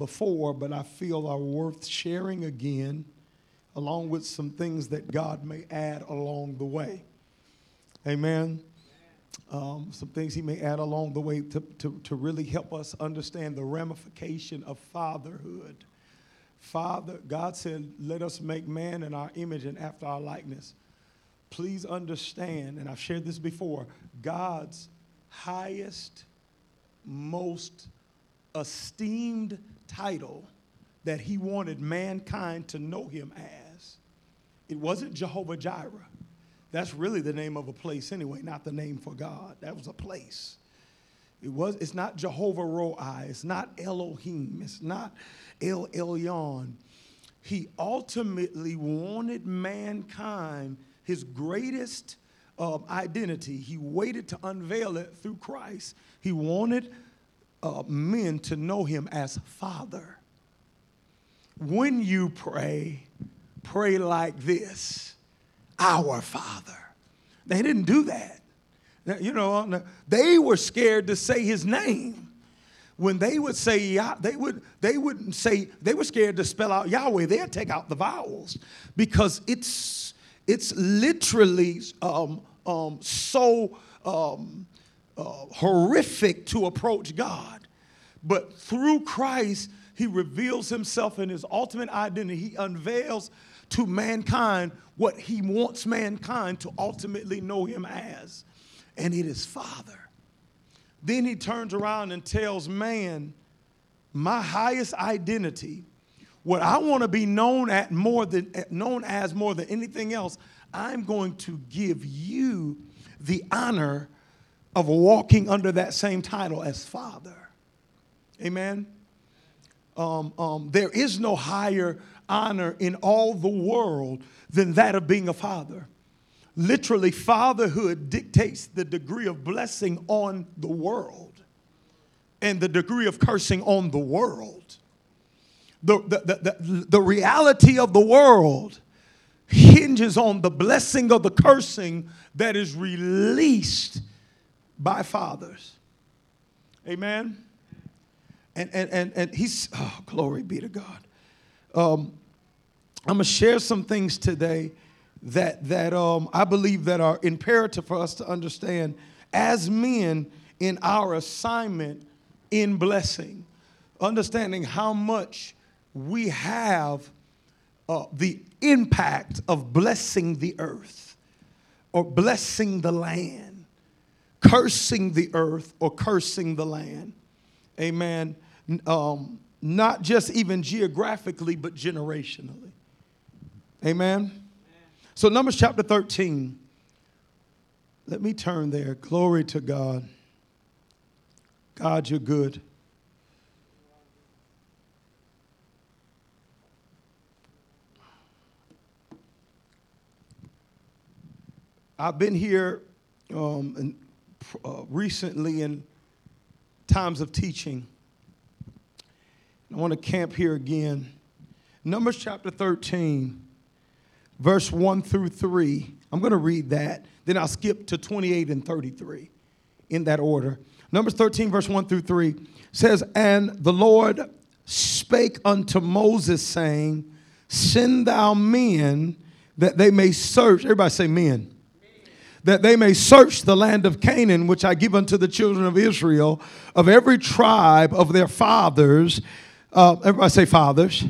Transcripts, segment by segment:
before, but I feel are worth sharing again, along with some things that God may add along the way. Amen. Some things he may add along the way to really help us understand the ramification of fatherhood. God said, let us make man in our image and after our likeness. Please understand, and I've shared this before, God's highest, most esteemed title that he wanted mankind to know him as, it wasn't Jehovah Jireh. That's really the name of a place anyway, not the name for God. That was a place. It's not Jehovah Roi. It's not Elohim. It's not El Elyon. He ultimately wanted mankind, his greatest identity. He waited to unveil it through Christ. He wanted men to know him as Father. When you pray, pray like this. Our Father. They didn't do that. You know, they were scared to say his name. When they would say they were scared to spell out Yahweh. They'd take out the vowels because it's literally horrific to approach God. But through Christ, he reveals himself in his ultimate identity. He unveils to mankind what he wants mankind to ultimately know him as, and it is Father. Then he turns around and tells man, my highest identity, what I want to be known as more than anything else, I'm going to give you the honor of walking under that same title as Father. Amen? There is no higher honor in all the world than that of being a father. Literally, fatherhood dictates the degree of blessing on the world and the degree of cursing on the world. The reality of the world hinges on the blessing or the cursing that is released by fathers. Amen? And he's, oh, glory be to God. I'm going to share some things today that I believe that are imperative for us to understand as men in our assignment in blessing, understanding how much we have the impact of blessing the earth or blessing the land, cursing the earth or cursing the land. Amen. Not just even geographically, but generationally. Amen? So Numbers chapter 13. Let me turn there. Glory to God. God, you're good. I've been here recently in times of teaching. I want to camp here again. Numbers chapter 13, verse 1 through 3. I'm going to read that. Then I'll skip to 28 and 33 in that order. Numbers 13, verse 1 through 3 says, And the Lord spake unto Moses, saying, Send thou men that they may search. Everybody say men. That they may search the land of Canaan, which I give unto the children of Israel, of every tribe of their fathers. Everybody say fathers.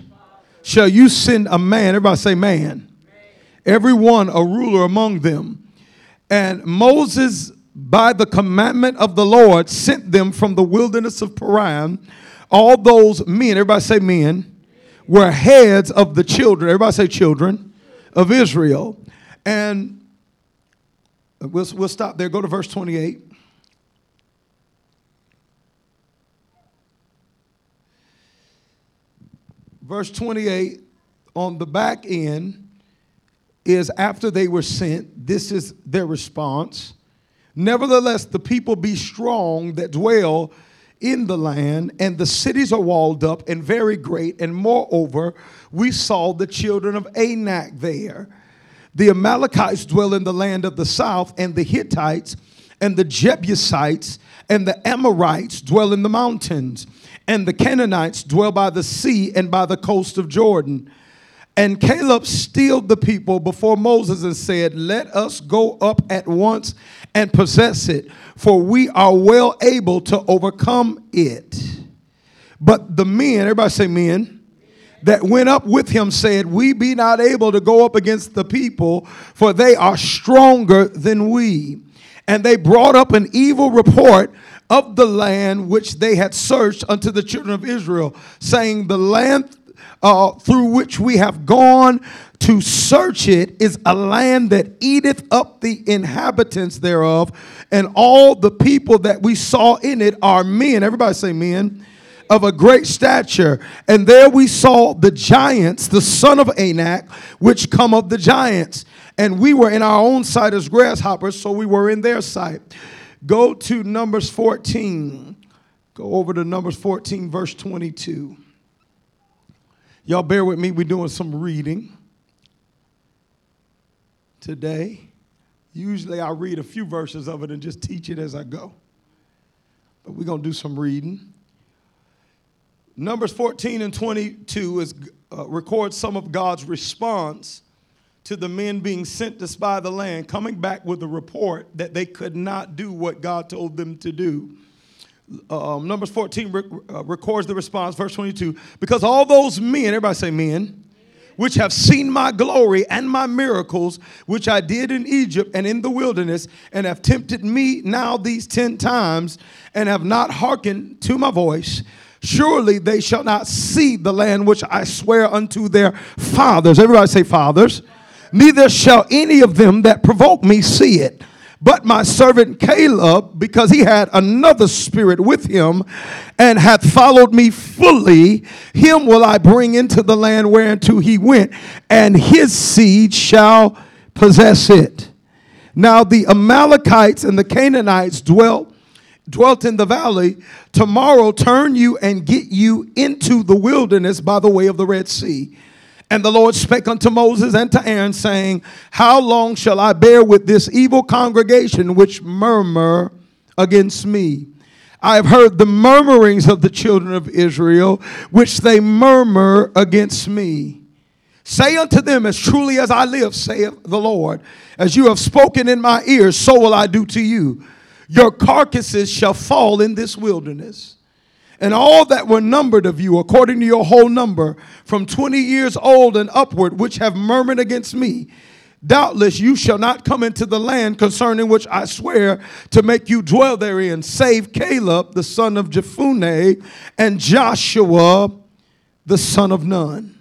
Shall you send a man? Everybody say man. Every one a ruler among them. And Moses, by the commandment of the Lord, sent them from the wilderness of Paran. All those men, everybody say men, were heads of the children. Everybody say children of Israel. And we'll stop there. Go to verse 28. Verse 28 on the back end is after they were sent. This is their response. Nevertheless, the people be strong that dwell in the land, and the cities are walled up and very great. And moreover, we saw the children of Anak there. The Amalekites dwell in the land of the south, and the Hittites, and the Jebusites, And the Amorites dwell in the mountains. And the Canaanites dwell by the sea and by the coast of Jordan. And Caleb stilled the people before Moses and said, let us go up at once and possess it, for we are well able to overcome it. But the men, everybody say men, that went up with him said, we be not able to go up against the people, for they are stronger than we. And they brought up an evil report of the land which they had searched unto the children of Israel, saying, the land through which we have gone to search it is a land that eateth up the inhabitants thereof, and all the people that we saw in it are men, everybody say men, of a great stature. And there we saw the giants, the son of Anak, which come of the giants, and we were in our own sight as grasshoppers, so we were in their sight. Go to Numbers 14. Go over to Numbers 14, verse 22. Y'all bear with me. We're doing some reading today. Usually I read a few verses of it and just teach it as I go. But we're going to do some reading. Numbers 14 and 22 records some of God's response to the men being sent to spy the land, coming back with a report that they could not do what God told them to do. Numbers 14 records the response, verse 22, because all those men, everybody say men, which have seen my glory and my miracles, which I did in Egypt and in the wilderness, and have tempted me now these 10 times, and have not hearkened to my voice, surely they shall not see the land which I swear unto their fathers. Everybody say fathers. Neither shall any of them that provoke me see it. But my servant Caleb, because he had another spirit with him and hath followed me fully, him will I bring into the land whereunto he went, and his seed shall possess it. Now the Amalekites and the Canaanites dwelt in the valley. Tomorrow turn you and get you into the wilderness by the way of the Red Sea. And the Lord spake unto Moses and to Aaron, saying, how long shall I bear with this evil congregation which murmur against me? I have heard the murmurings of the children of Israel, which they murmur against me. Say unto them, as truly as I live, saith the Lord, as you have spoken in my ears, so will I do to you. Your carcasses shall fall in this wilderness. And all that were numbered of you, according to your whole number, from 20 years old and upward, which have murmured against me, doubtless you shall not come into the land concerning which I swear to make you dwell therein, save Caleb the son of Jephunneh and Joshua the son of Nun.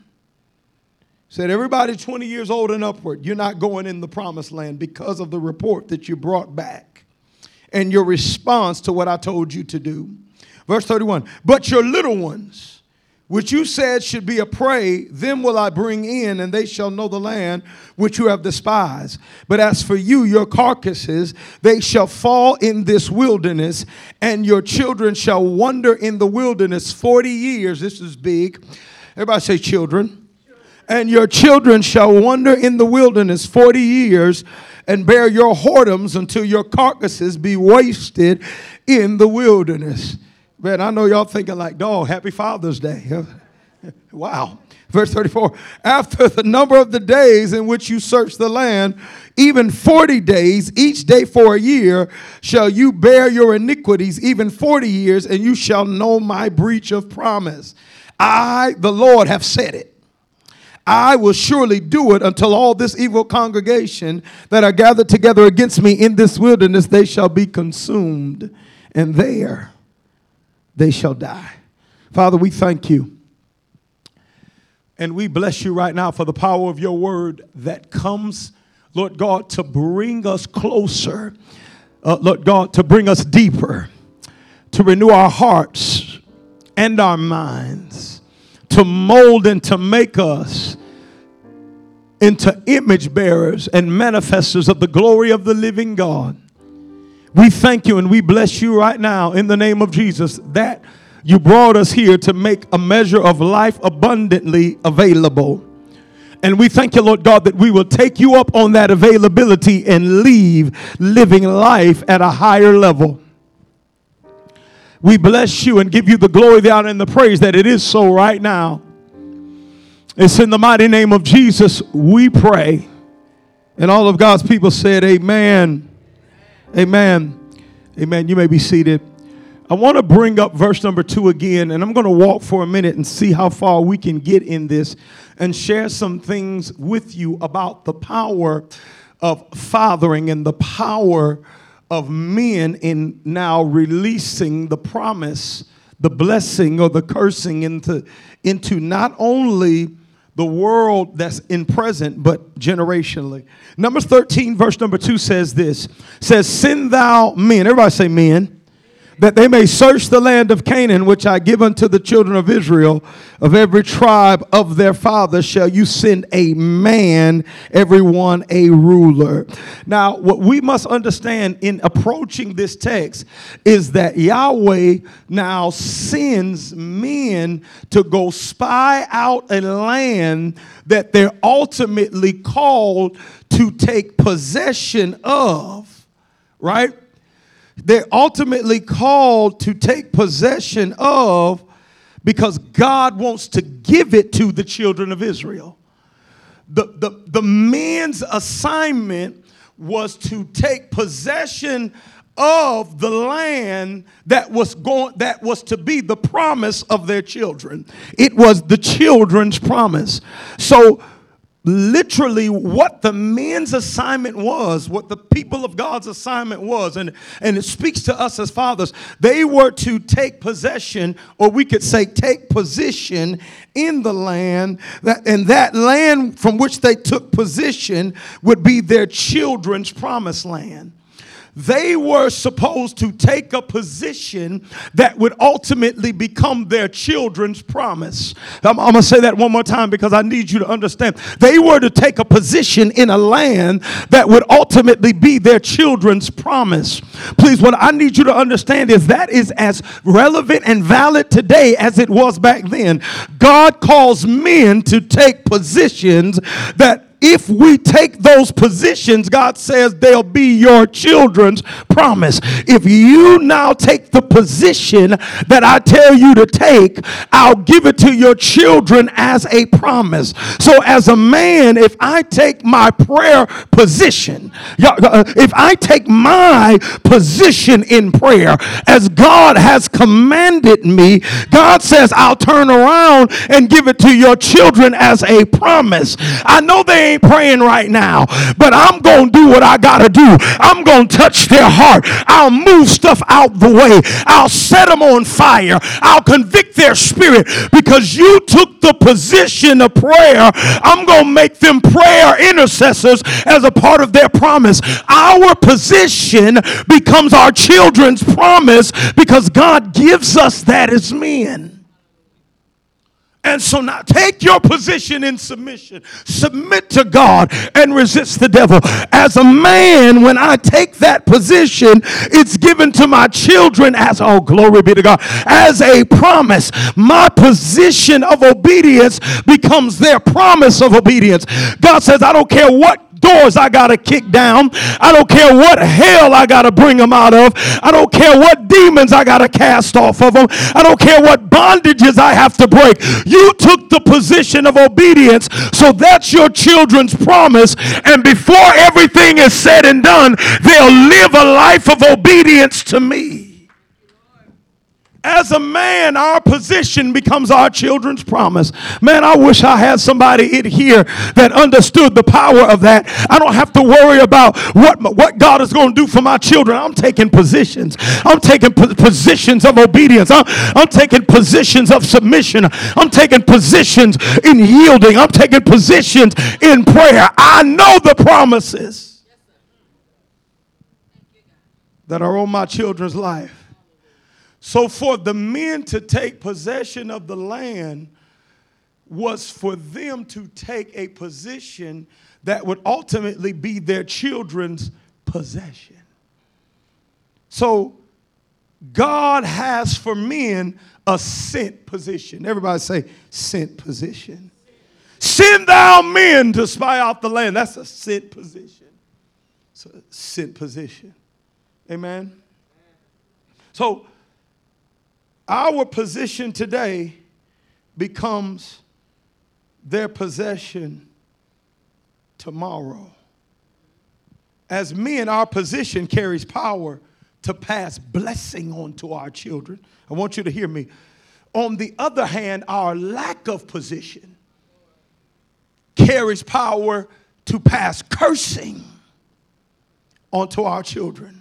Said everybody 20 years old and upward, you're not going in the promised land because of the report that you brought back and your response to what I told you to do. Verse 31, but your little ones, which you said should be a prey, them will I bring in, and they shall know the land which you have despised. But as for you, your carcasses, they shall fall in this wilderness, and your children shall wander in the wilderness 40 years. This is big. Everybody say children. And your children shall wander in the wilderness 40 years and bear your whoredoms until your carcasses be wasted in the wilderness. Man, I know y'all thinking like, dog, happy Father's Day. Wow. Verse 34, after the number of the days in which you search the land, even 40 days, each day for a year, shall you bear your iniquities, even 40 years, and you shall know my breach of promise. I, the Lord, have said it. I will surely do it until all this evil congregation that are gathered together against me in this wilderness, they shall be consumed, and there they shall die. Father, we thank you. And we bless you right now for the power of your word that comes, Lord God, to bring us closer. Lord God, to bring us deeper. To renew our hearts and our minds. To mold and to make us into image bearers and manifestors of the glory of the living God. We thank you and we bless you right now in the name of Jesus that you brought us here to make a measure of life abundantly available. And we thank you, Lord God, that we will take you up on that availability and leave living life at a higher level. We bless you and give you the glory, the honor, and the praise that it is so right now. It's in the mighty name of Jesus we pray. And all of God's people said, amen. Amen. Amen. You may be seated. I want to bring up verse number 2 again, and I'm going to walk for a minute and see how far we can get in this and share some things with you about the power of fathering and the power of men in now releasing the promise, the blessing or the cursing into not only the world that's in present, but generationally. Numbers 13, verse number 2 says this, says, send thou men, everybody say men, that they may search the land of Canaan, which I give unto the children of Israel, of every tribe of their fathers shall you send a man, every one a ruler. Now, what we must understand in approaching this text is that Yahweh now sends men to go spy out a land that they're ultimately called to take possession of, right? They're ultimately called to take possession of because God wants to give it to the children of Israel. The man's assignment was to take possession of the land that was to be the promise of their children. It was the children's promise. So literally what the men's assignment was, what the people of God's assignment was, and it speaks to us as fathers, they were to take possession, or we could say take position in the land, and that land from which they took position would be their children's promised land. They were supposed to take a position that would ultimately become their children's promise. I'm going to say that one more time because I need you to understand. They were to take a position in a land that would ultimately be their children's promise. Please, what I need you to understand is that is as relevant and valid today as it was back then. God calls men to take positions that if we take those positions, God says they'll be your children's promise. If you now take the position that I tell you to take, I'll give it to your children as a promise. So as a man, if I take my prayer position, if I take my position in prayer, as God has commanded me, God says I'll turn around and give it to your children as a promise. I know they ain't praying right now, but I'm gonna do what I gotta do. I'm gonna touch their heart. I'll move stuff out the way. I'll set them on fire. I'll convict their spirit because you took the position of prayer. I'm gonna make them prayer intercessors as a part of their promise. Our position becomes our children's promise because God gives us that as men. And so now take your position in submission. Submit to God and resist the devil. As a man, when I take that position, it's given to my children as, oh, glory be to God, as a promise. My position of obedience becomes their promise of obedience. God says, I don't care what doors I gotta kick down. I don't care what hell I gotta bring them out of. I don't care what demons I gotta cast off of them. I don't care what bondages I have to break. You took the position of obedience, so that's your children's promise. And before everything is said and done, they'll live a life of obedience to me. As a man, our position becomes our children's promise. Man, I wish I had somebody in here that understood the power of that. I don't have to worry about what God is going to do for my children. I'm taking positions. I'm taking positions of obedience. I'm taking positions of submission. I'm taking positions in yielding. I'm taking positions in prayer. I know the promises that are on my children's life. So for the men to take possession of the land was for them to take a position that would ultimately be their children's possession. So God has for men a sent position. Everybody say sent position. Send thou men to spy out the land. That's a sent position. It's a sent position. Amen. So Our position today becomes their possession tomorrow. As men, our position carries power to pass blessing on to our children. I want you to hear me. On the other hand, our lack of position carries power to pass cursing onto our children.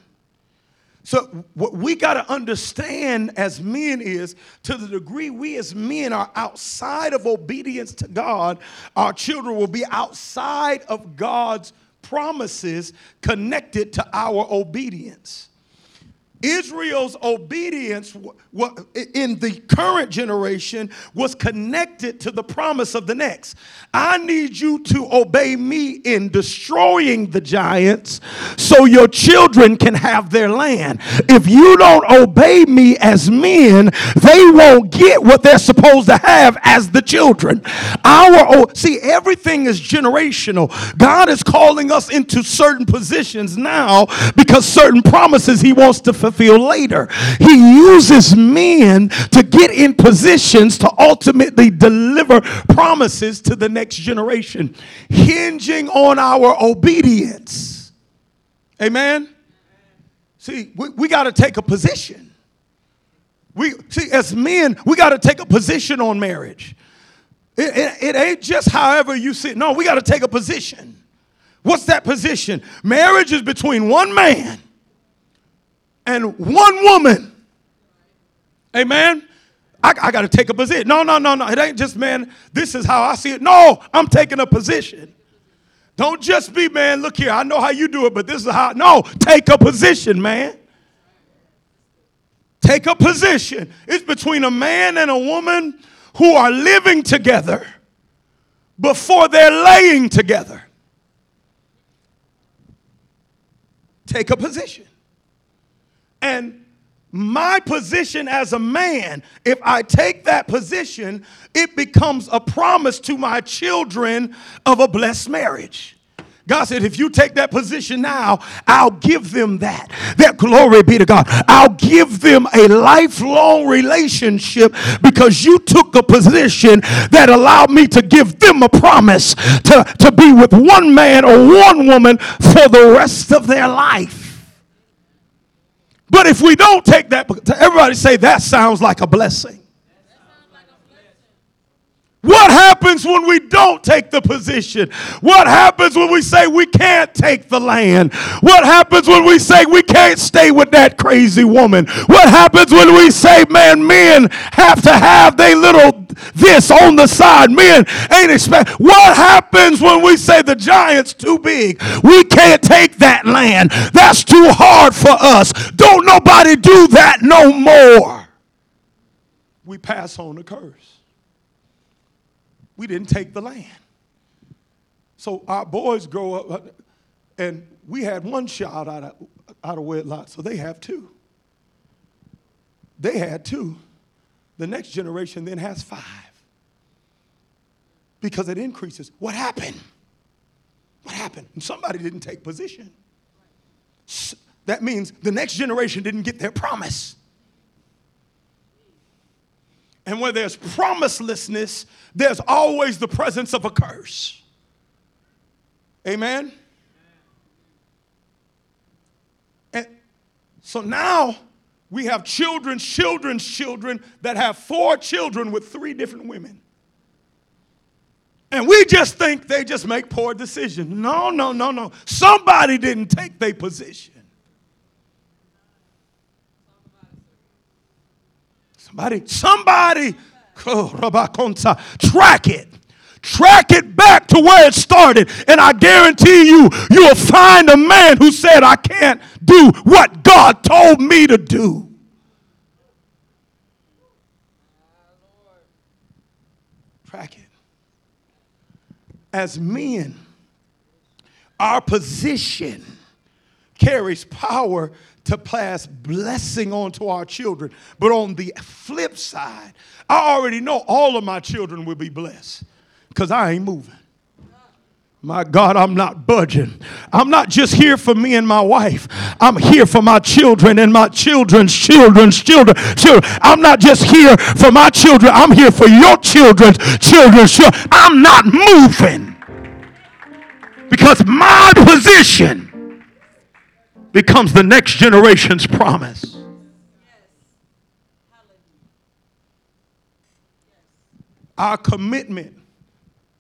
So what we got to understand as men is, to the degree we as men are outside of obedience to God, our children will be outside of God's promises connected to our obedience. Israel's obedience in the current generation was connected to the promise of the next. I need you to obey me in destroying the giants so your children can have their land. If you don't obey me as men, they won't get what they're supposed to have as the children. See, everything is generational. God is calling us into certain positions now because certain promises he wants to fulfill later. He uses men to get in positions to ultimately deliver promises to the next generation, hinging on our obedience. Amen. See, we got to take a position. As men, we got to take a position on marriage. It ain't just however you sit. No, we got to take a position. What's that position? Marriage is between one man and one woman. Amen. I got to take a position. No. It ain't just, man, this is how I see it. No, I'm taking a position. Don't just be, man, look here, I know how you do it, but this is how. No, take a position, man. Take a position. It's between a man and a woman who are living together before they're laying together. Take a position. And my position as a man, if I take that position, it becomes a promise to my children of a blessed marriage. God said, if you take that position now, I'll give them that. That glory be to God. I'll give them a lifelong relationship because you took a position that allowed me to give them a promise to be with one man or one woman for the rest of their life. But if we don't take that, everybody say, that sounds like a blessing. What happens when we don't take the position? What happens when we say we can't take the land? What happens when we say we can't stay with that crazy woman? What happens when we say, man, men have to have their little this on the side? Men ain't expect. What happens when we say the giant's too big? We can't take that land. That's too hard for us. Don't nobody do that no more. We pass on the curse. We didn't take the land. So our boys grow up, and we had one child out of wedlock, so they have two. They had two. The next generation then has five because it increases. What happened? What happened? And somebody didn't take position. That means the next generation didn't get their promise. And where there's promiselessness, there's always the presence of a curse. Amen? And so now we have children's children's children that have four children with three different women. And we just think they just make poor decisions. No. Somebody didn't take their position. Somebody, track it back to where it started, and I guarantee you'll find a man who said, I can't do what God told me to do. Track it. As men, our position carries power to pass blessing on to our children. But on the flip side, I already know all of my children will be blessed because I ain't moving. My God, I'm not budging. I'm not just here for me and my wife. I'm here for my children and my children's children's children. I'm not just here for my children. I'm here for your children's children's children. I'm not moving because my position becomes the next generation's promise. Our commitment,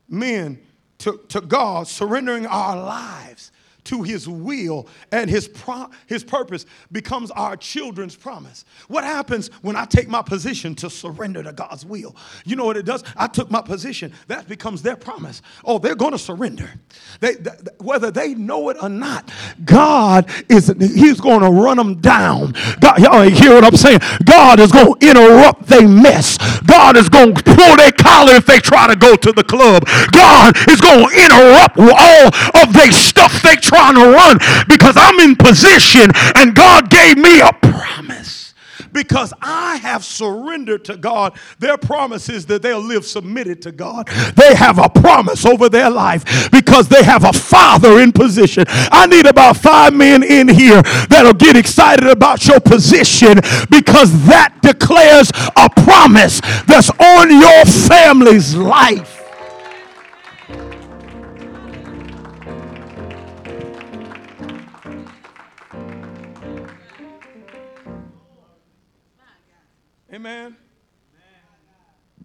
men, to God, surrendering our lives to His will and His purpose becomes our children's promise. What happens when I take my position to surrender to God's will? You know what it does? I took my position. That becomes their promise. Oh, they're going to surrender. Whether they know it or not, God is, He's going to run them down. God, y'all hear what I'm saying? God is going to interrupt their mess. God is going to pull their collar if they try to go to the club. God is going to interrupt all of their stuff they trying to run because I'm in position and God gave me a promise. Because I have surrendered to God, their promise is that they'll live submitted to God. They have a promise over their life because they have a father in position. I need about 5 men in here that'll get excited about your position because that declares a promise that's on your family's life. Amen.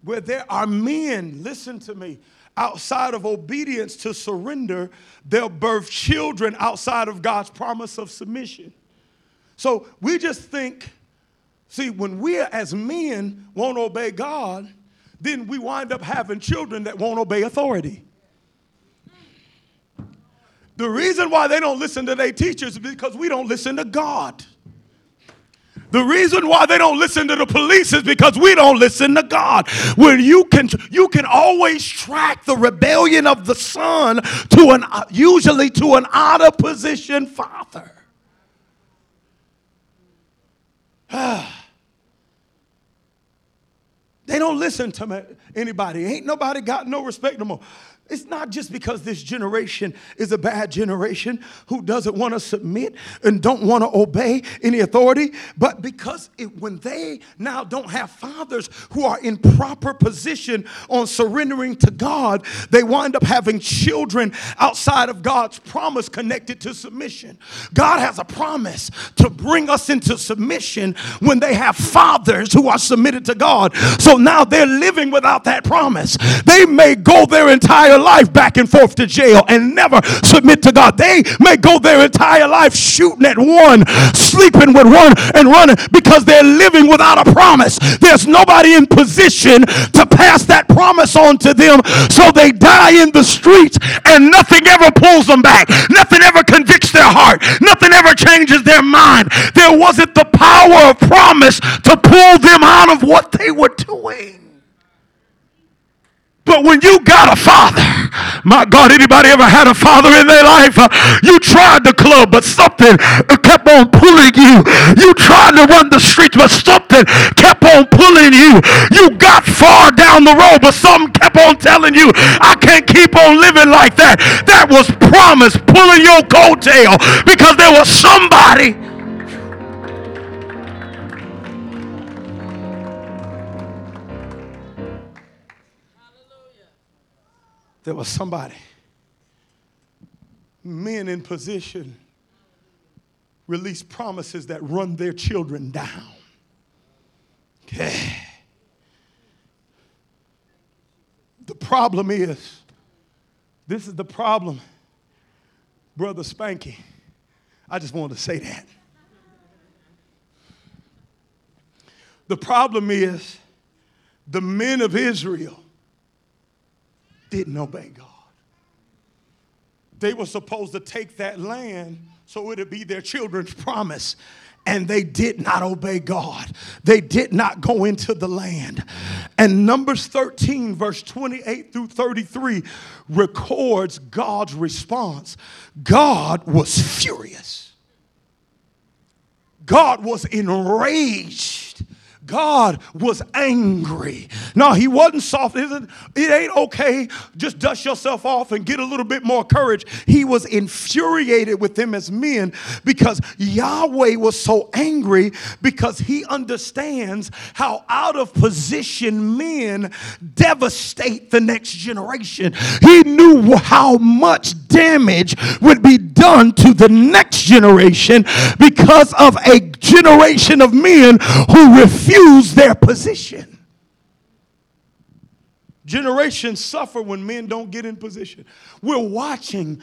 Where there are men, listen to me, outside of obedience to surrender, they'll birth children outside of God's promise of submission. So we just think, see, when we as men won't obey God, then we wind up having children that won't obey authority. The reason why they don't listen to their teachers is because we don't listen to God. The reason why they don't listen to the police is because we don't listen to God. When you can always track the rebellion of the son to usually to an out of position father. They don't listen to anybody. Ain't nobody got no respect no more. It's not just because this generation is a bad generation who doesn't want to submit and don't want to obey any authority, but because when they now don't have fathers who are in proper position on surrendering to God, they wind up having children outside of God's promise connected to submission. God has a promise to bring us into submission when they have fathers who are submitted to God. So now they're living without that promise. They may go their entire life back and forth to jail and never submit to God. They may go their entire life shooting at one, sleeping with one, and running because they're living without a promise. There's nobody in position to pass that promise on to them, so they die in the streets and nothing ever pulls them back. Nothing ever convicts their heart. Nothing ever changes their mind. There wasn't the power of promise to pull them out of what they were doing. But when you got a father, my God, anybody ever had a father in their life? You tried the club, but something kept on pulling you. You tried to run the streets, but something kept on pulling you. You got far down the road, but something kept on telling you, I can't keep on living like that. That was promise pulling your coattail because there was somebody. There was somebody, men in position, release promises that run their children down. Yeah. The problem is, this is the problem, Brother Spanky. I just wanted to say that. The problem is, the men of Israel didn't obey God. They were supposed to take that land so it would be their children's promise. And they did not obey God. They did not go into the land. And Numbers 13, verse 28 through 33 records God's response. God was furious. God was enraged God was angry. No, he wasn't soft. It ain't okay. Just dust yourself off and get a little bit more courage. He was infuriated with them as men because Yahweh was so angry because he understands how out of position men devastate the next generation. He knew how much damage would be done to the next generation because of a generation of men who refuse their position. Generations suffer when men don't get in position. We're watching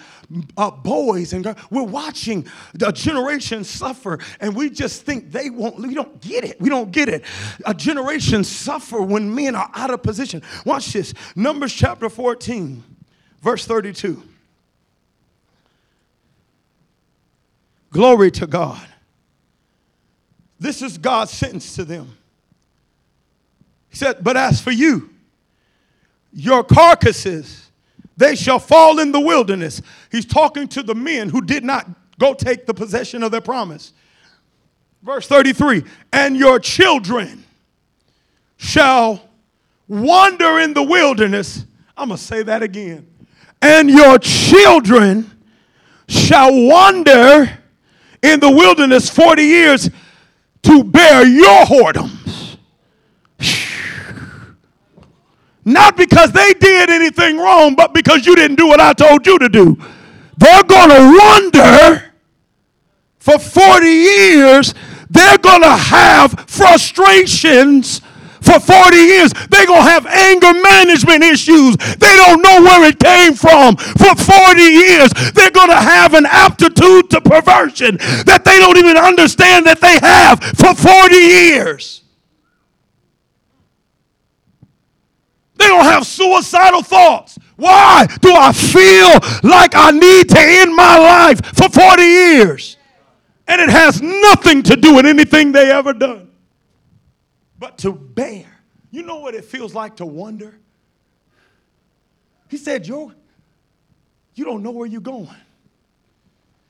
boys and girls. We're watching a generation suffer, and we just think they won't. We don't get it. We don't get it. A generation suffer when men are out of position. Watch this. Numbers chapter 14, verse 32. Glory to God. This is God's sentence to them. He said, but as for you, your carcasses, they shall fall in the wilderness. He's talking to the men who did not go take the possession of their promise. Verse 33, and your children shall wander in the wilderness. I'm going to say that again. And your children shall wander in the wilderness 40 years to bear your whoredoms. Not because they did anything wrong, but because you didn't do what I told you to do. They're going to wander for 40 years. They're going to have frustrations for 40 years. They're going to have anger management issues. They don't know where it came from for 40 years. They're going to have an aptitude to perversion that they don't even understand that they have for 40 years. They're going to have suicidal thoughts. Why do I feel like I need to end my life for 40 years? And it has nothing to do with anything they ever done. But to bear. You know what it feels like to wander? He said, you don't know where you're going.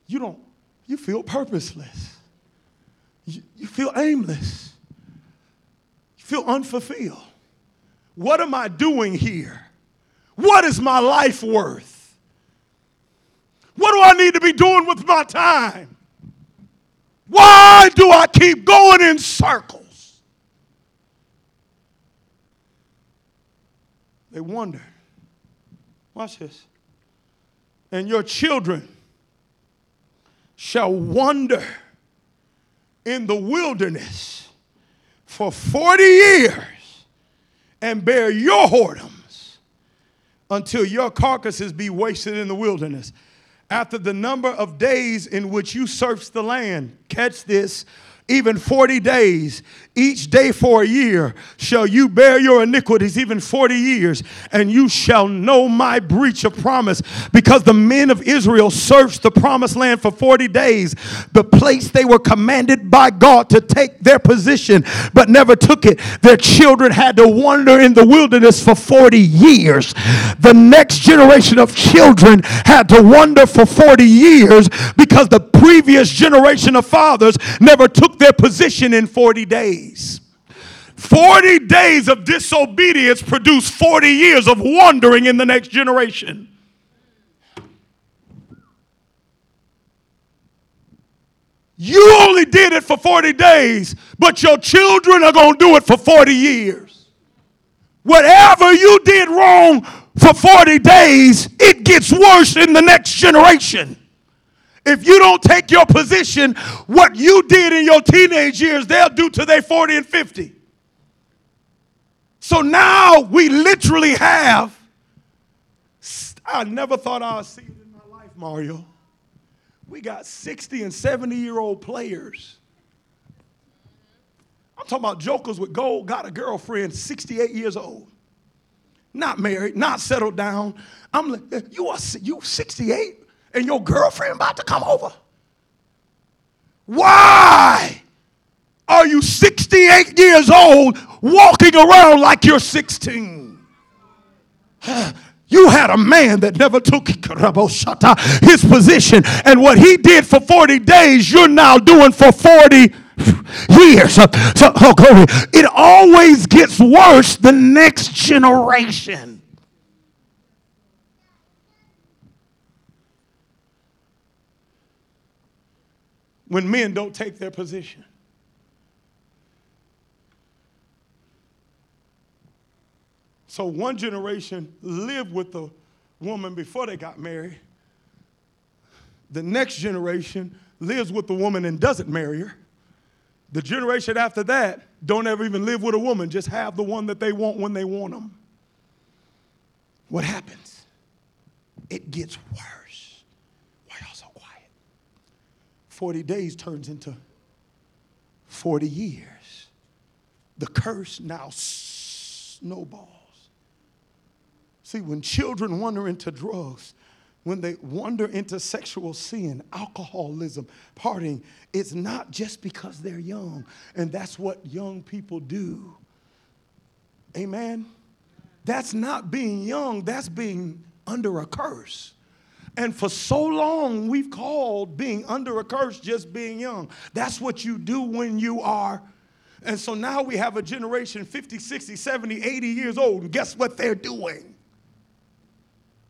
You feel purposeless. You feel aimless. You feel unfulfilled. What am I doing here? What is my life worth? What do I need to be doing with my time? Why do I keep going in circles? They wander. Watch this. And your children shall wander in the wilderness for 40 years and bear your whoredoms until your carcasses be wasted in the wilderness. After the number of days in which you searched the land, catch this, even 40 days, each day for a year, shall you bear your iniquities, even 40 years, and you shall know my breach of promise. Because the men of Israel searched the promised land for 40 days, the place they were commanded by God to take their position, but never took it. Their children had to wander in the wilderness for 40 years. The next generation of children had to wander for 40 years because the previous generation of fathers never took their position in 40 days. 40 days of disobedience produced 40 years of wandering in the next generation. You only did it for 40 days, but your children are going to do it for 40 years. Whatever you did wrong for 40 days, it gets worse in the next generation. If you don't take your position, what you did in your teenage years, they'll do till they're 40 and 50. So now we literally have, I never thought I would see it in my life, Mario. We got 60 and 70-year-old players. I'm talking about jokers with gold, got a girlfriend, 68 years old. Not married, not settled down. I'm like, you 68? And your girlfriend about to come over? Why are you 68 years old walking around like you're 16? You had a man that never took his position. And what he did for 40 days, you're now doing for 40 years. So, glory. It always gets worse the next generation. When men don't take their position. So one generation lived with the woman before they got married. The next generation lives with the woman and doesn't marry her. The generation after that don't ever even live with a woman, just have the one that they want when they want them. What happens? It gets worse. Why y'all so quiet? 40 days turns into 40 years. The curse now snowballs. See, when children wander into drugs, when they wander into sexual sin, alcoholism, partying, it's not just because they're young. And that's what young people do. Amen? That's not being young. That's being under a curse. And for so long, we've called being under a curse just being young. That's what you do when you are. And so now we have a generation 50, 60, 70, 80 years old. And guess what they're doing?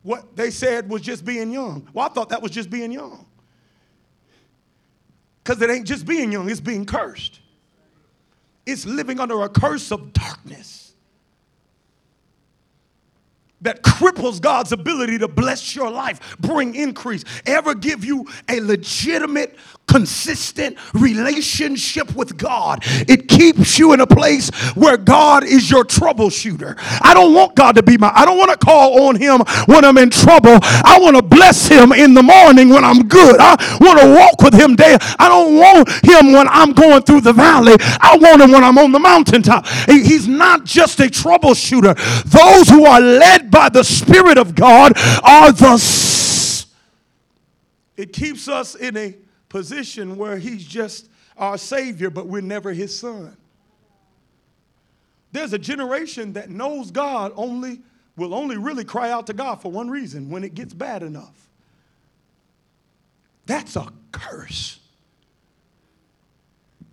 What they said was just being young. Well, I thought that was just being young. Because it ain't just being young, it's being cursed. It's living under a curse of darkness that cripples God's ability to bless your life, bring increase, ever give you a legitimate, consistent relationship with God. It keeps you in a place where God is your troubleshooter. I don't want God to be I don't want to call on him when I'm in trouble. I want to bless him in the morning when I'm good. I want to walk with him day. I don't want him when I'm going through the valley. I want him when I'm on the mountaintop. He's not just a troubleshooter. Those who are led by the Spirit of God are it keeps us in a position where he's just our Savior, but we're never his son. There's a generation that knows God will only really cry out to God for one reason: when it gets bad enough. That's a curse.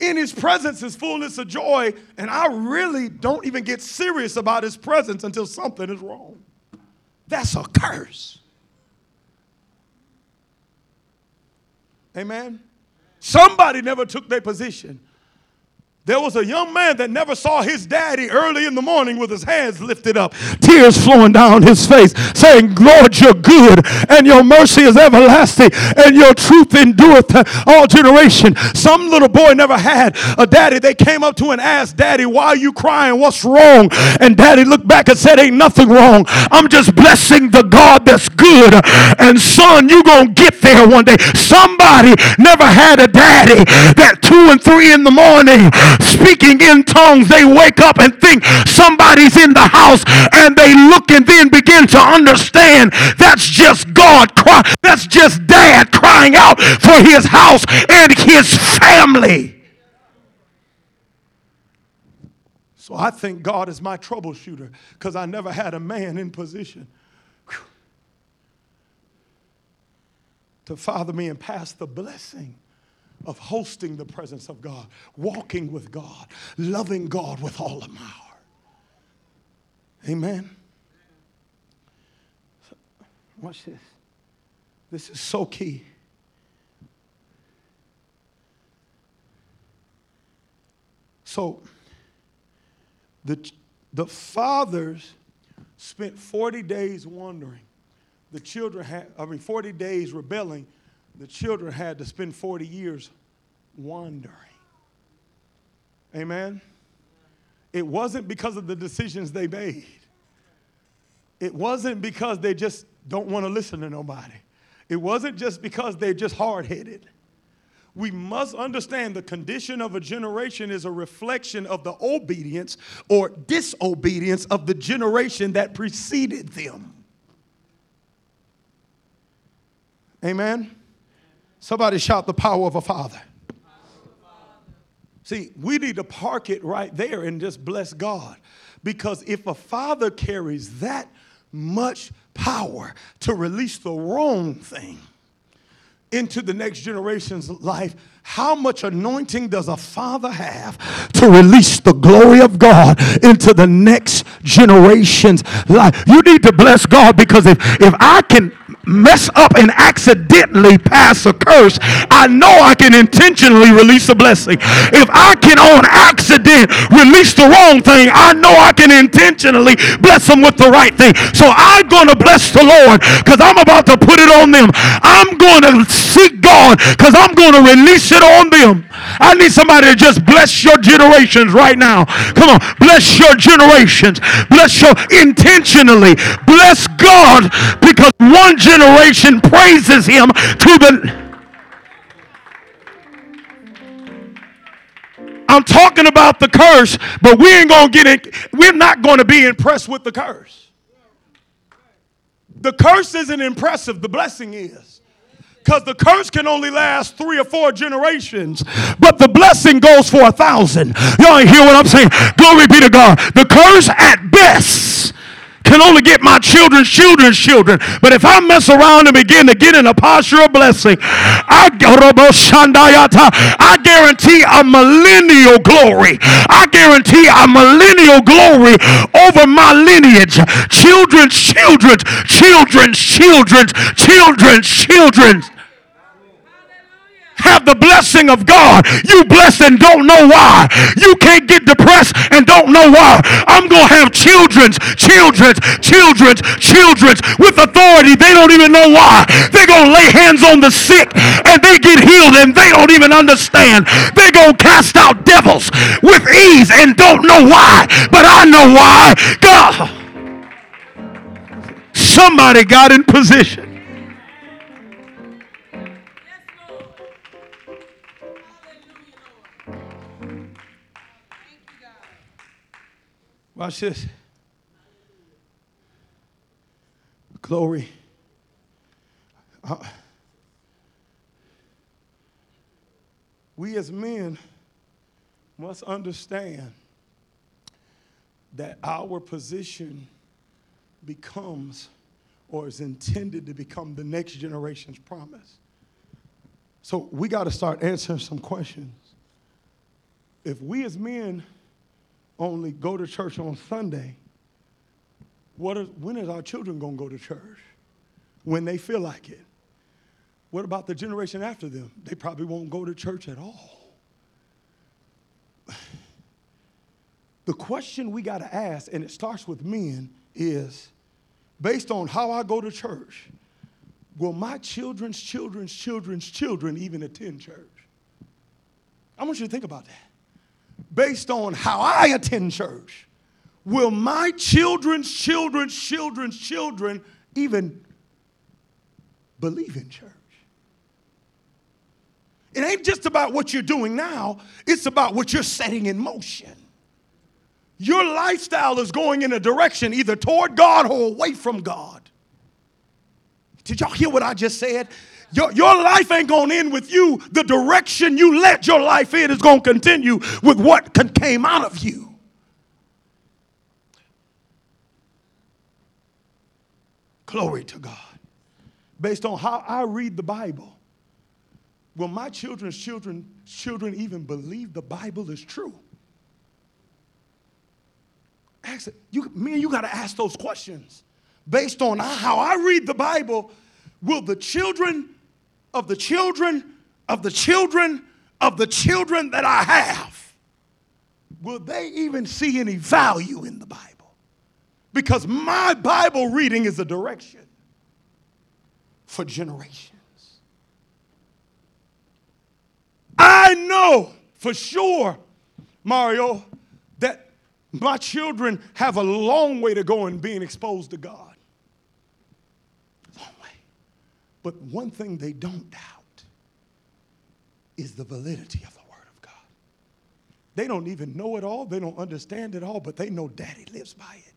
In his presence is fullness of joy, and I really don't even get serious about his presence until something is wrong. That's a curse. Amen. Somebody never took their position. There was a young man that never saw his daddy early in the morning with his hands lifted up, tears flowing down his face, saying, "Lord, you're good, and your mercy is everlasting, and your truth endureth all generation." Some little boy never had a daddy. They came up to and asked, "Daddy, why are you crying? What's wrong?" And daddy looked back and said, "Ain't nothing wrong. I'm just blessing the God that's good. And son, you're going to get there one day." Somebody never had a daddy that 2 and 3 in the morning, speaking in tongues, they wake up and think somebody's in the house, and they look and then begin to understand that's just God crying. That's just dad crying out for his house and his family. So I think God is my troubleshooter because I never had a man in position to father me and pass the blessing of hosting the presence of God, walking with God, loving God with all of my heart. Amen. Watch this. This is so key. So the fathers spent 40 days wandering. The children had, 40 days rebelling. The children had to spend 40 years wandering. Amen? It wasn't because of the decisions they made. It wasn't because they just don't want to listen to nobody. It wasn't just because they're just hard-headed. We must understand the condition of a generation is a reflection of the obedience or disobedience of the generation that preceded them. Amen? Somebody shout the power of a father. See, we need to park it right there and just bless God. Because if a father carries that much power to release the wrong thing, into the next generation's life. How much anointing does a father have to release the glory of God into the next generation's life? You need to bless God, because if I can mess up and accidentally pass a curse, I know I can intentionally release a blessing. If I can on accident release the wrong thing, I know I can intentionally bless them with the right thing. So I'm going to bless the Lord because I'm about to put it on them. I'm going to seek God because I'm going to release it on them. I need somebody to just bless your generations right now. Come on, bless your generations. Bless your intentionally. Bless God, because one generation praises him to the... I'm talking about the curse, but we ain't gonna get it. We're not gonna be impressed with the curse. The curse isn't impressive, the blessing is. Because the curse can only last 3 or 4 generations, but the blessing goes for 1,000. Y'all ain't hear what I'm saying? Glory be to God. The curse at best can only get my children's children's children. But if I mess around and begin to get in a posture of blessing, I guarantee a millennial glory. I guarantee a millennial glory over my lineage. Children's children's children's children's children's children's have the blessing of God. You blessed and don't know why. You can't get depressed and don't know why. I'm going to have children's, children's, children's, children's with authority. They don't even know why. They're going to lay hands on the sick and they get healed and they don't even understand. They're going to cast out devils with ease and don't know why. But I know why. God. Somebody got in position. Watch this. Glory. We as men must understand that our position becomes or is intended to become the next generation's promise. So we got to start answering some questions. If we as men only go to church on Sunday, when is our children going to go to church? When they feel like it. What about the generation after them? They probably won't go to church at all. The question we got to ask, and it starts with men, is based on how I go to church, will my children's children's children's children even attend church? I want you to think about that. Based on how I attend church, will my children's children's children's children even believe in church? It ain't just about what you're doing now. It's about what you're setting in motion. Your lifestyle is going in a direction either toward God or away from God. Did y'all hear what I just said? Your life ain't going to end with you. The direction you let your life in is going to continue with what came out of you. Glory to God. Based on how I read the Bible, will my children's children's children even believe the Bible is true? Me and you got to ask those questions. Based on how I read the Bible, will the children of the children of the children of the children that I have, will they even see any value in the Bible? Because my Bible reading is a direction for generations. I know for sure, Mario, that my children have a long way to go in being exposed to God. But one thing they don't doubt is the validity of the Word of God. They don't even know it all. They don't understand it all, but they know Daddy lives by it.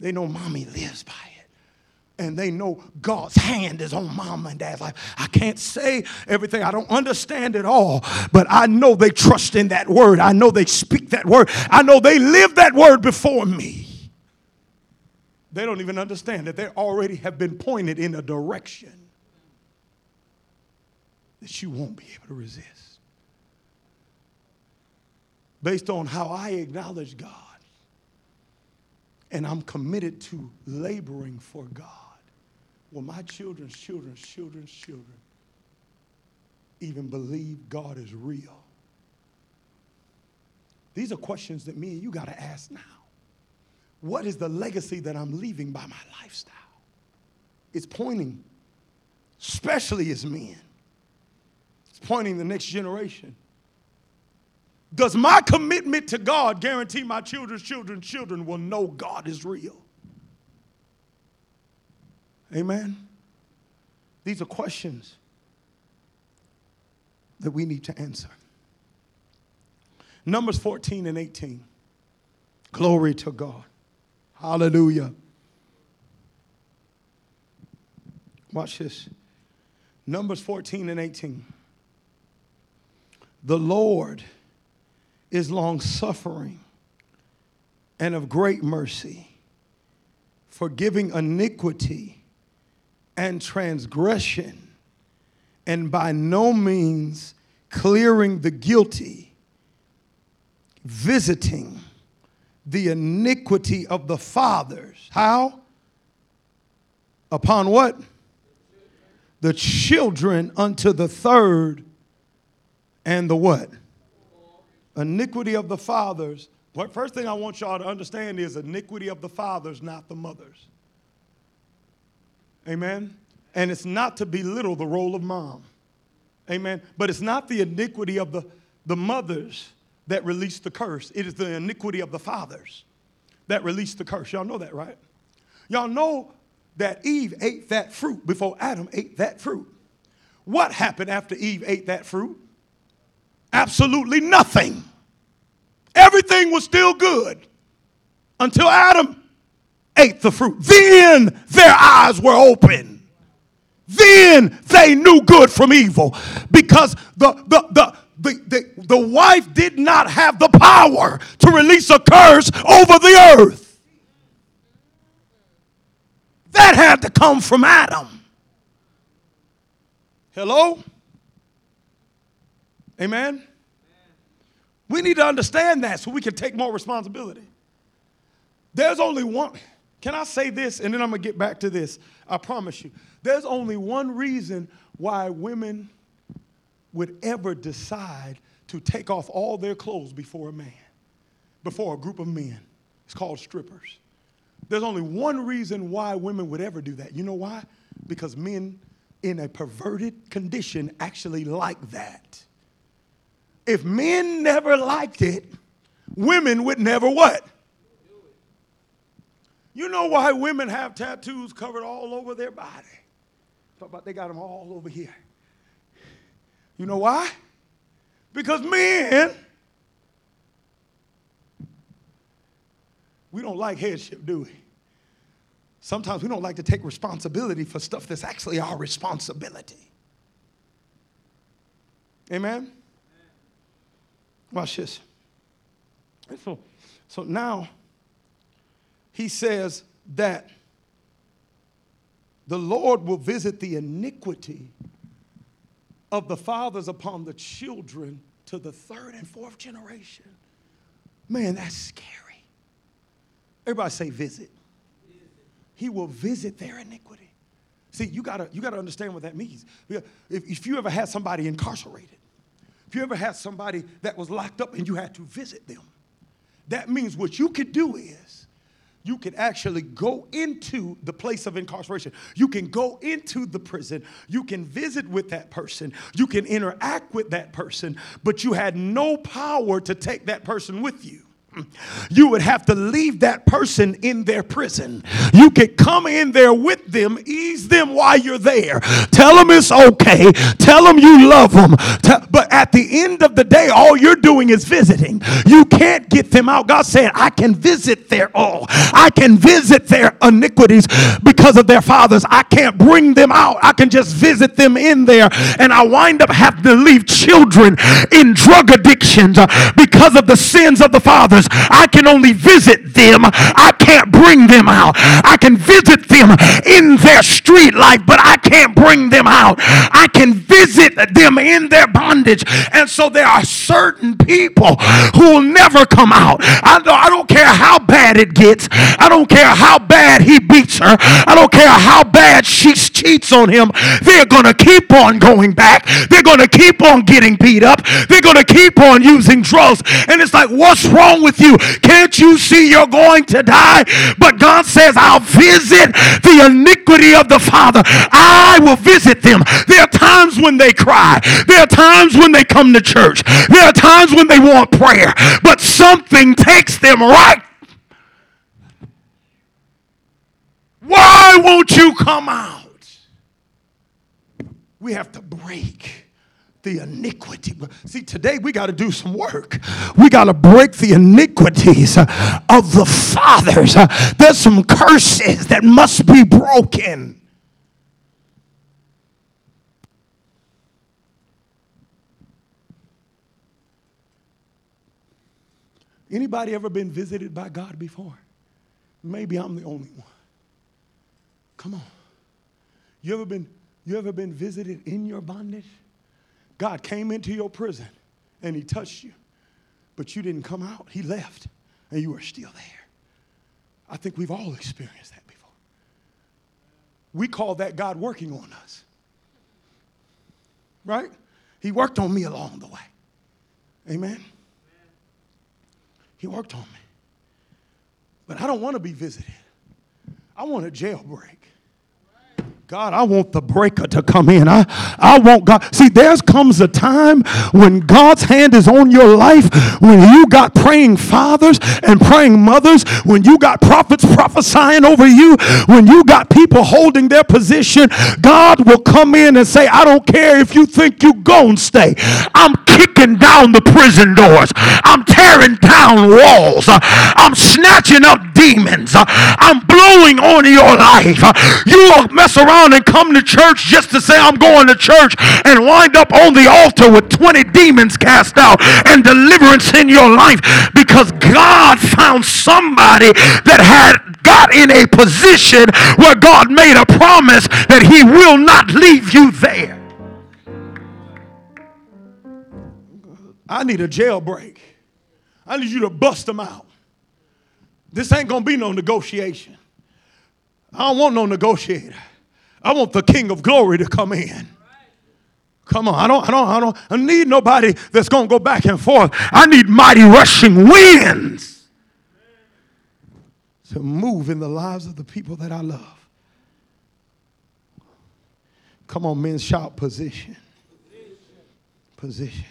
They know Mommy lives by it. And they know God's hand is on Mom and Dad's life. I can't say everything. I don't understand it all, but I know they trust in that Word. I know they speak that Word. I know they live that Word before me. They don't even understand that they already have been pointed in a direction. that you won't be able to resist. Based on how I acknowledge God and I'm committed to laboring for God, will my children's children's children's children even believe God is real? These are questions that me and you got to ask now. What is the legacy that I'm leaving by my lifestyle? It's pointing, especially as men, it's pointing the next generation. Does my commitment to God guarantee my children's children's children will know God is real? Amen? These are questions that we need to answer. Numbers 14 and 18. Glory to God. Hallelujah. Watch this. Numbers 14 and 18. The Lord is long-suffering and of great mercy, forgiving iniquity and transgression, and by no means clearing the guilty, visiting the iniquity of the fathers. How? Upon what? The children unto the third and the what? Iniquity of the fathers. But first thing I want y'all to understand is iniquity of the fathers, not the mothers. Amen? And it's not to belittle the role of mom. Amen? But it's not the iniquity of the mothers that released the curse. It is the iniquity of the fathers that released the curse. Y'all know that, right? Y'all know that Eve ate that fruit before Adam ate that fruit. What happened after Eve ate that fruit? Absolutely nothing. Everything was still good until Adam ate the fruit. Then their eyes were open. Then they knew good from evil, because the wife did not have the power to release a curse over the earth. That had to come from Adam. Hello? Amen? We need to understand that so we can take more responsibility. There's only one. Can I say this? And then I'm going to get back to this. I promise you. There's only one reason why women would ever decide to take off all their clothes before a man, before a group of men. It's called strippers. There's only one reason why women would ever do that. You know why? Because men in a perverted condition actually like that. If men never liked it, women would never what? You know why women have tattoos covered all over their body? Talk about they got them all over here. You know why? Because men, we don't like headship, do we? Sometimes we don't like to take responsibility for stuff that's actually our responsibility. Amen? Watch this. So now he says that the Lord will visit the iniquity of the fathers upon the children to the third and fourth generation. Man, that's scary. Everybody say visit. He will visit their iniquity. See, you gotta understand what that means. If you ever had somebody incarcerated, if you ever had somebody that was locked up and you had to visit them, that means what you could do is you could actually go into the place of incarceration. You can go into the prison. You can visit with that person. You can interact with that person, but you had no power to take that person with you. You would have to leave that person in their prison. You could come in there with them, ease them while you're there. Tell them it's okay. Tell them you love them. But at the end of the day, all you're doing is visiting. You can't get them out. God said, I can visit their all. I can visit their iniquities because of their fathers. I can't bring them out. I can just visit them in there. And I wind up having to leave children in drug addictions because of the sins of the fathers. others. I can only visit them. I can't bring them out. I can visit them in their street life, but I can't bring them out. I can visit them in their bondage. And so there are certain people who will never come out. I don't care how bad it gets. I don't care how bad he beats her. I don't care how bad she cheats on him. They're going to keep on going back. They're going to keep on getting beat up. They're going to keep on using drugs. And it's like, what's wrong with you? Can't you see you're going to die? But God says, I'll visit the iniquity of the father. I will visit them. There are times when they cry. There are times when they come to church. There are times when they want prayer. But something takes them right. Why won't you come out? We have to break the iniquity. See, today we got to do some work. We got to break the iniquities of the fathers. There's some curses that must be broken. Anybody ever been visited by God before? Maybe I'm the only one. Come on. You ever been visited in your bondage? God came into your prison and he touched you, but you didn't come out. He left and you were still there. I think we've all experienced that before. We call that God working on us, right? He worked on me along the way. Amen? He worked on me. But I don't want to be visited. I want a jailbreak. God, I want the breaker to come in. I want God. See, there comes a time when God's hand is on your life, when you got praying fathers and praying mothers, when you got prophets prophesying over you, when you got people holding their position, God will come in and say, I don't care if you think you're going to stay. I'm kicking down the prison doors. I'm tearing down walls. I'm snatching up demons. I'm blowing on your life. You'll mess around and come to church just to say I'm going to church and wind up on the altar with 20 demons cast out and deliverance in your life, because God found somebody that had got in a position where God made a promise that he will not leave you there. I need a jailbreak. I need you to bust them out. This ain't gonna be no negotiation. I don't want no negotiator. I want the King of Glory to come in. Come on, I need nobody that's going to go back and forth. I need mighty rushing winds to move in the lives of the people that I love. Come on, men, shout position. Position.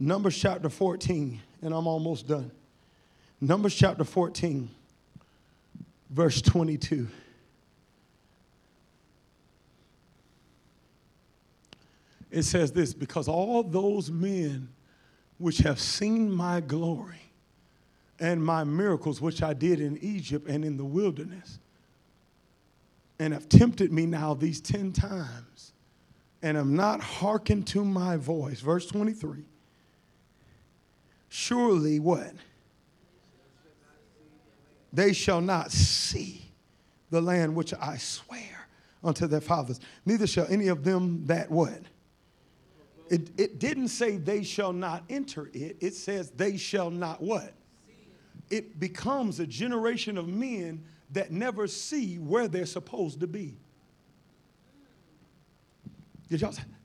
Numbers chapter 14, and I'm almost done. Numbers chapter 14, verse 22. It says this, because all those men which have seen my glory and my miracles which I did in Egypt and in the wilderness, and have tempted me now these 10 times, and have not hearkened to my voice. Verse 23, surely what? They shall not see the land which I swear unto their fathers, neither shall any of them that what? It didn't say they shall not enter it. It says they shall not what? It becomes a generation of men that never see where they're supposed to be.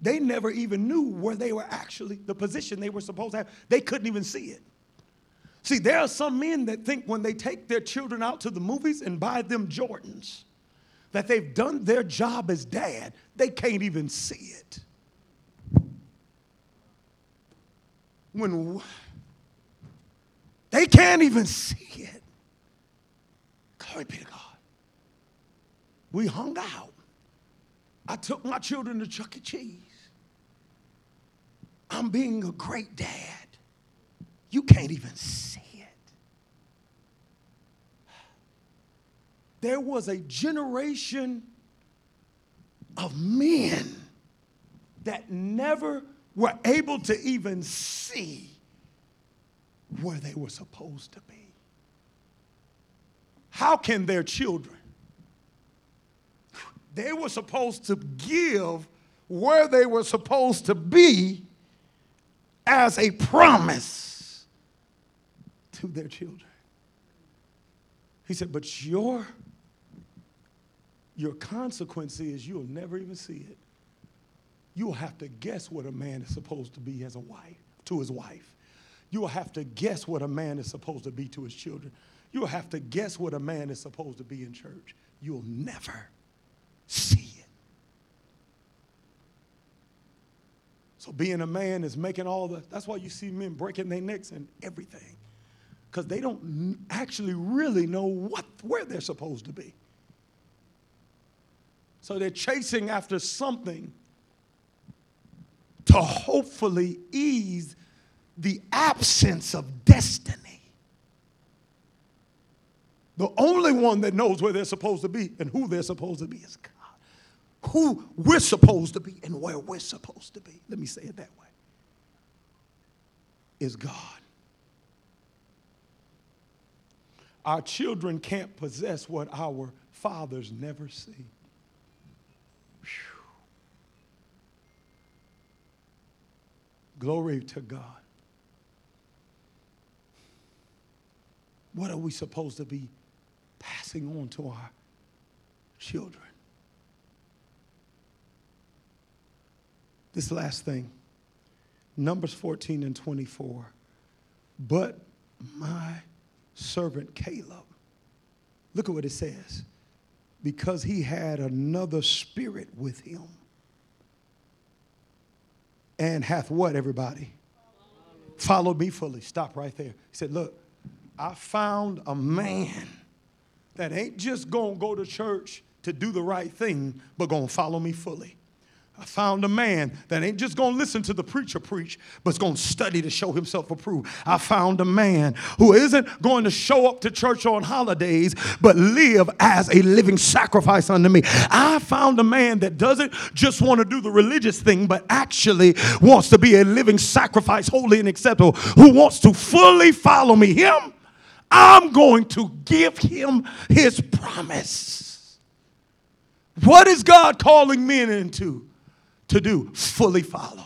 They never even knew where they were actually, the position they were supposed to have. They couldn't even see it. See, there are some men that think when they take their children out to the movies and buy them Jordans, that they've done their job as dad. They can't even see it. When they can't even see it. Glory be to God. We hung out. I took my children to Chuck E. Cheese. I'm being a great dad. You can't even see it. There was a generation of men that never were able to even see where they were supposed to be. How can their children? They were supposed to give where they were supposed to be as a promise to their children. He said, but your consequence is you'll never even see it. You'll have to guess what a man is supposed to be as a wife, to his wife. You'll have to guess what a man is supposed to be to his children. You'll have to guess what a man is supposed to be in church. You'll never see it. So being a man is making all the, that's why you see men breaking their necks and everything. Because they don't actually really know where they're supposed to be. So they're chasing after something to hopefully ease the absence of destiny. The only one that knows where they're supposed to be and who they're supposed to be is God. Who we're supposed to be and where we're supposed to be, let me say it that way, is God. Our children can't possess what our fathers never see. Glory to God. What are we supposed to be passing on to our children? This last thing, Numbers 14 and 24. But my servant Caleb, look at what it says, because he had another spirit with him. And hath what, everybody? Followed me fully. Stop right there. He said, look, I found a man that ain't just going to go to church to do the right thing, but going to follow me fully. I found a man that ain't just going to listen to the preacher preach, but is going to study to show himself approved. I found a man who isn't going to show up to church on holidays, but live as a living sacrifice unto me. I found a man that doesn't just want to do the religious thing, but actually wants to be a living sacrifice, holy and acceptable, who wants to fully follow me. Him, I'm going to give him his promise. What is God calling men into? To do, fully follow.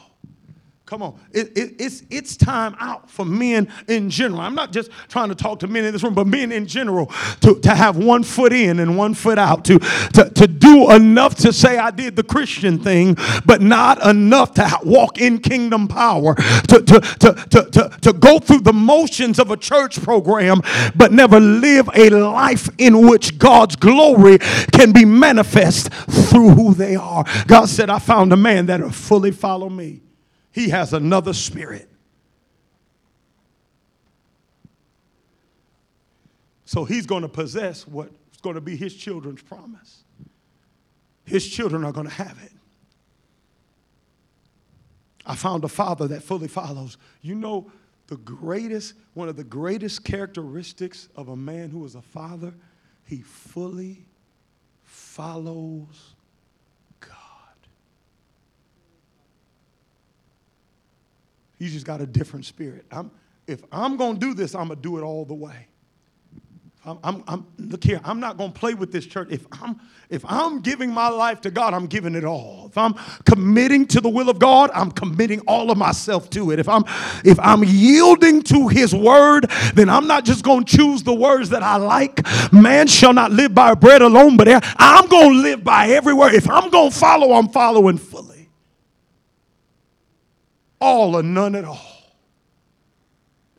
Come on. It's time out for men in general. I'm not just trying to talk to men in this room, but men in general to have one foot in and one foot out, to do enough to say I did the Christian thing, but not enough to walk in kingdom power, to go through the motions of a church program, but never live a life in which God's glory can be manifest through who they are. God said, I found a man that will fully follow me. He has another spirit. So he's going to possess what's going to be his children's promise. His children are going to have it. I found a father that fully follows. You know, one of the greatest characteristics of a man who is a father, he fully follows God. You just got a different spirit. If I'm going to do this, I'm going to do it all the way. Look here, I'm not going to play with this church. If I'm giving my life to God, I'm giving it all. If I'm committing to the will of God, I'm committing all of myself to it. If I'm yielding to his word, then I'm not just going to choose the words that I like. Man shall not live by bread alone, but I'm going to live by every word. If I'm going to follow, I'm following fully. All or none at all.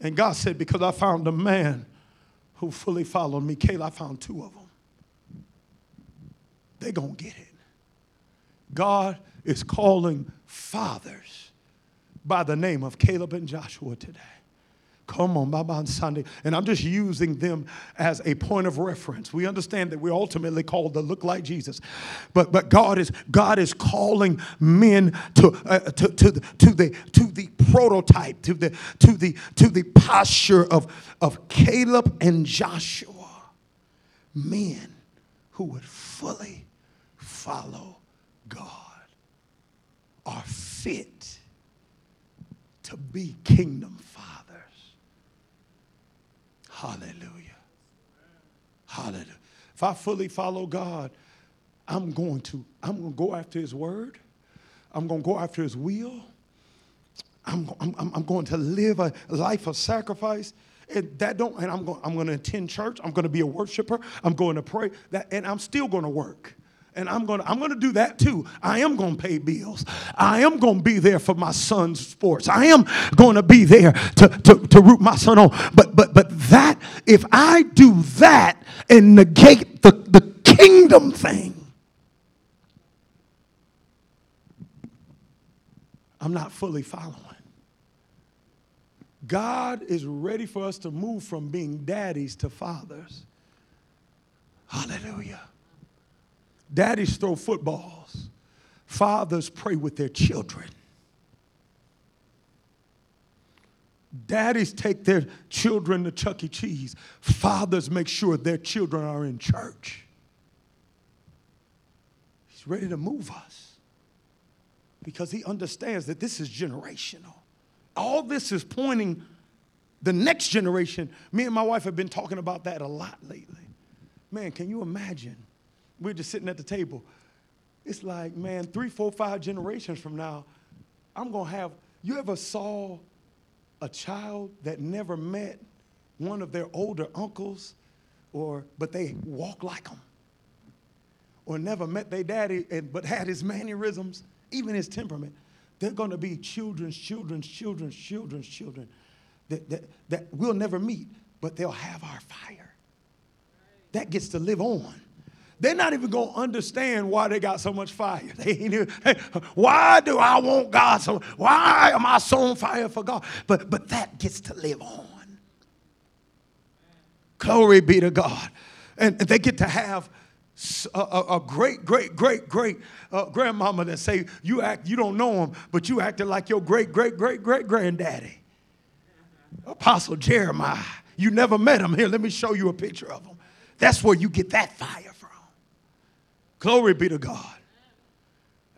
And God said, because I found a man who fully followed me. Caleb, I found two of them. They're going to get it. God is calling fathers by the name of Caleb and Joshua today. Come on, Baba on Sunday. And I'm just using them as a point of reference. We understand that we're ultimately called to look like Jesus. But God is calling men to the prototype, to the posture of Caleb and Joshua. Men who would fully follow God are fit to be kingdom fathers. Hallelujah. Hallelujah. If I fully follow God, I'm going to go after his word. I'm going to go after his will. I'm going to live a life of sacrifice. And I'm going to attend church. I'm going to be a worshiper. I'm going to pray. And I'm still going to work. And I'm going to do that too. I am going to pay bills. I am going to be there for my son's sports. I am going to be there to root my son on. But that, if I do that and negate the kingdom thing, I'm not fully following. God is ready for us to move from being daddies to fathers. Hallelujah. Daddies throw footballs. Fathers pray with their children. Daddies take their children to Chuck E. Cheese. Fathers make sure their children are in church. He's ready to move us because he understands that this is generational. All this is pointing the next generation. Me and my wife have been talking about that a lot lately. Man, can you imagine? We're just sitting at the table. It's like, man, 3, 4, 5 generations from now, I'm going to have, you ever saw a child that never met one of their older uncles, but they walk like them? Or never met their daddy, but had his mannerisms, even his temperament? They're going to be children that we'll never meet, but they'll have our fire. That gets to live on. They're not even going to understand why they got so much fire. They ain't even, why do I want God so? Why am I so on fire for God? But that gets to live on. Glory be to God. And they get to have a great grandmama that say, you don't know him, but you acted like your great granddaddy. Apostle Jeremiah. You never met him. Here, let me show you a picture of him. That's where you get that fire. Glory be to God.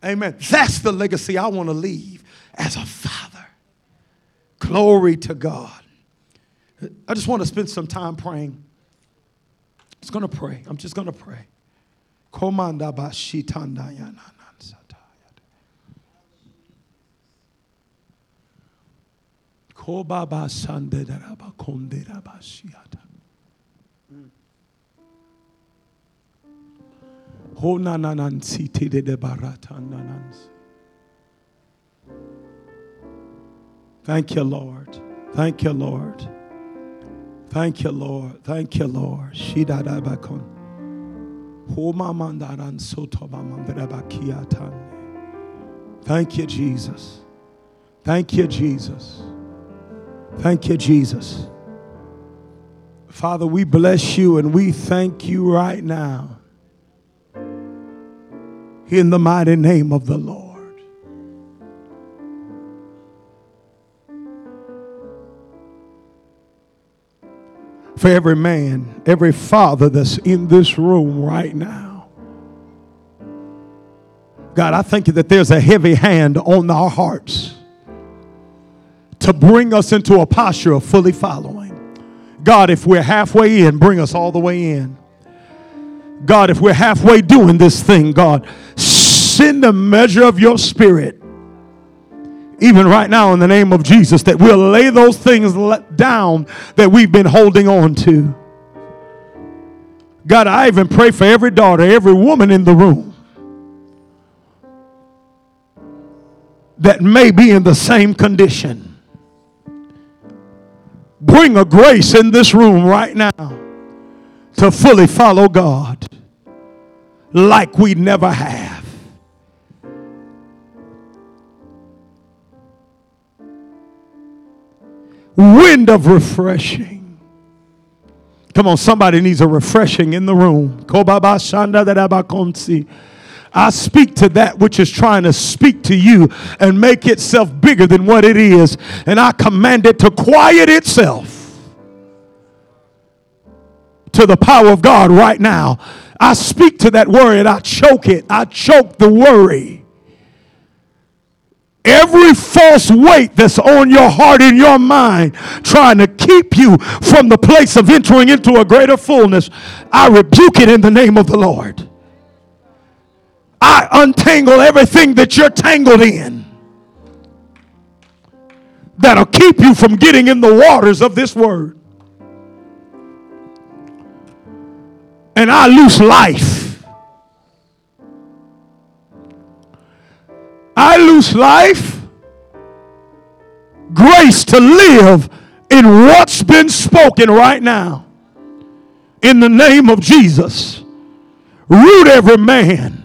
Amen. That's the legacy I want to leave as a father. Glory to God. I just want to spend some time praying. I'm just going to pray. I'm just going to pray. Thank you, Lord. Thank you, Lord. Thank you, Lord. Thank you, Lord. Thank you, Jesus. Thank you, Jesus. Thank you, Jesus. Father, we bless you and we thank you right now. In the mighty name of the Lord. For every man, every father that's in this room right now. God, I thank you that there's a heavy hand on our hearts to bring us into a posture of fully following. God, if we're halfway in, bring us all the way in. God, if we're halfway doing this thing, God, send a measure of your spirit, even right now in the name of Jesus, that we'll lay those things down that we've been holding on to. God, I even pray for every daughter, every woman in the room that may be in the same condition. Bring a grace in this room right now to fully follow God like we never have. Wind of refreshing. Come on, somebody needs a refreshing in the room. I speak to that which is trying to speak to you and make itself bigger than what it is. And I command it to quiet itself to the power of God right now. I speak to that worry and I choke it. I choke the worry Every false weight that's on your heart and your mind trying to keep you from the place of entering into a greater fullness, I rebuke it in the name of the Lord. I untangle everything that you're tangled in that'll keep you from getting in the waters of this word. And I loose life. I loose life, grace to live in what's been spoken right now. In the name of Jesus, root every man.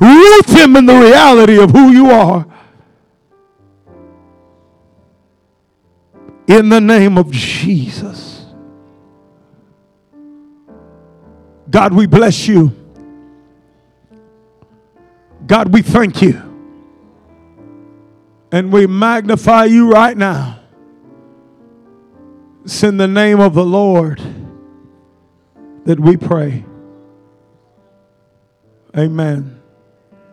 Root him in the reality of who you are. In the name of Jesus. God, we bless you. God, we thank you. And we magnify you right now. It's in the name of the Lord that we pray. Amen.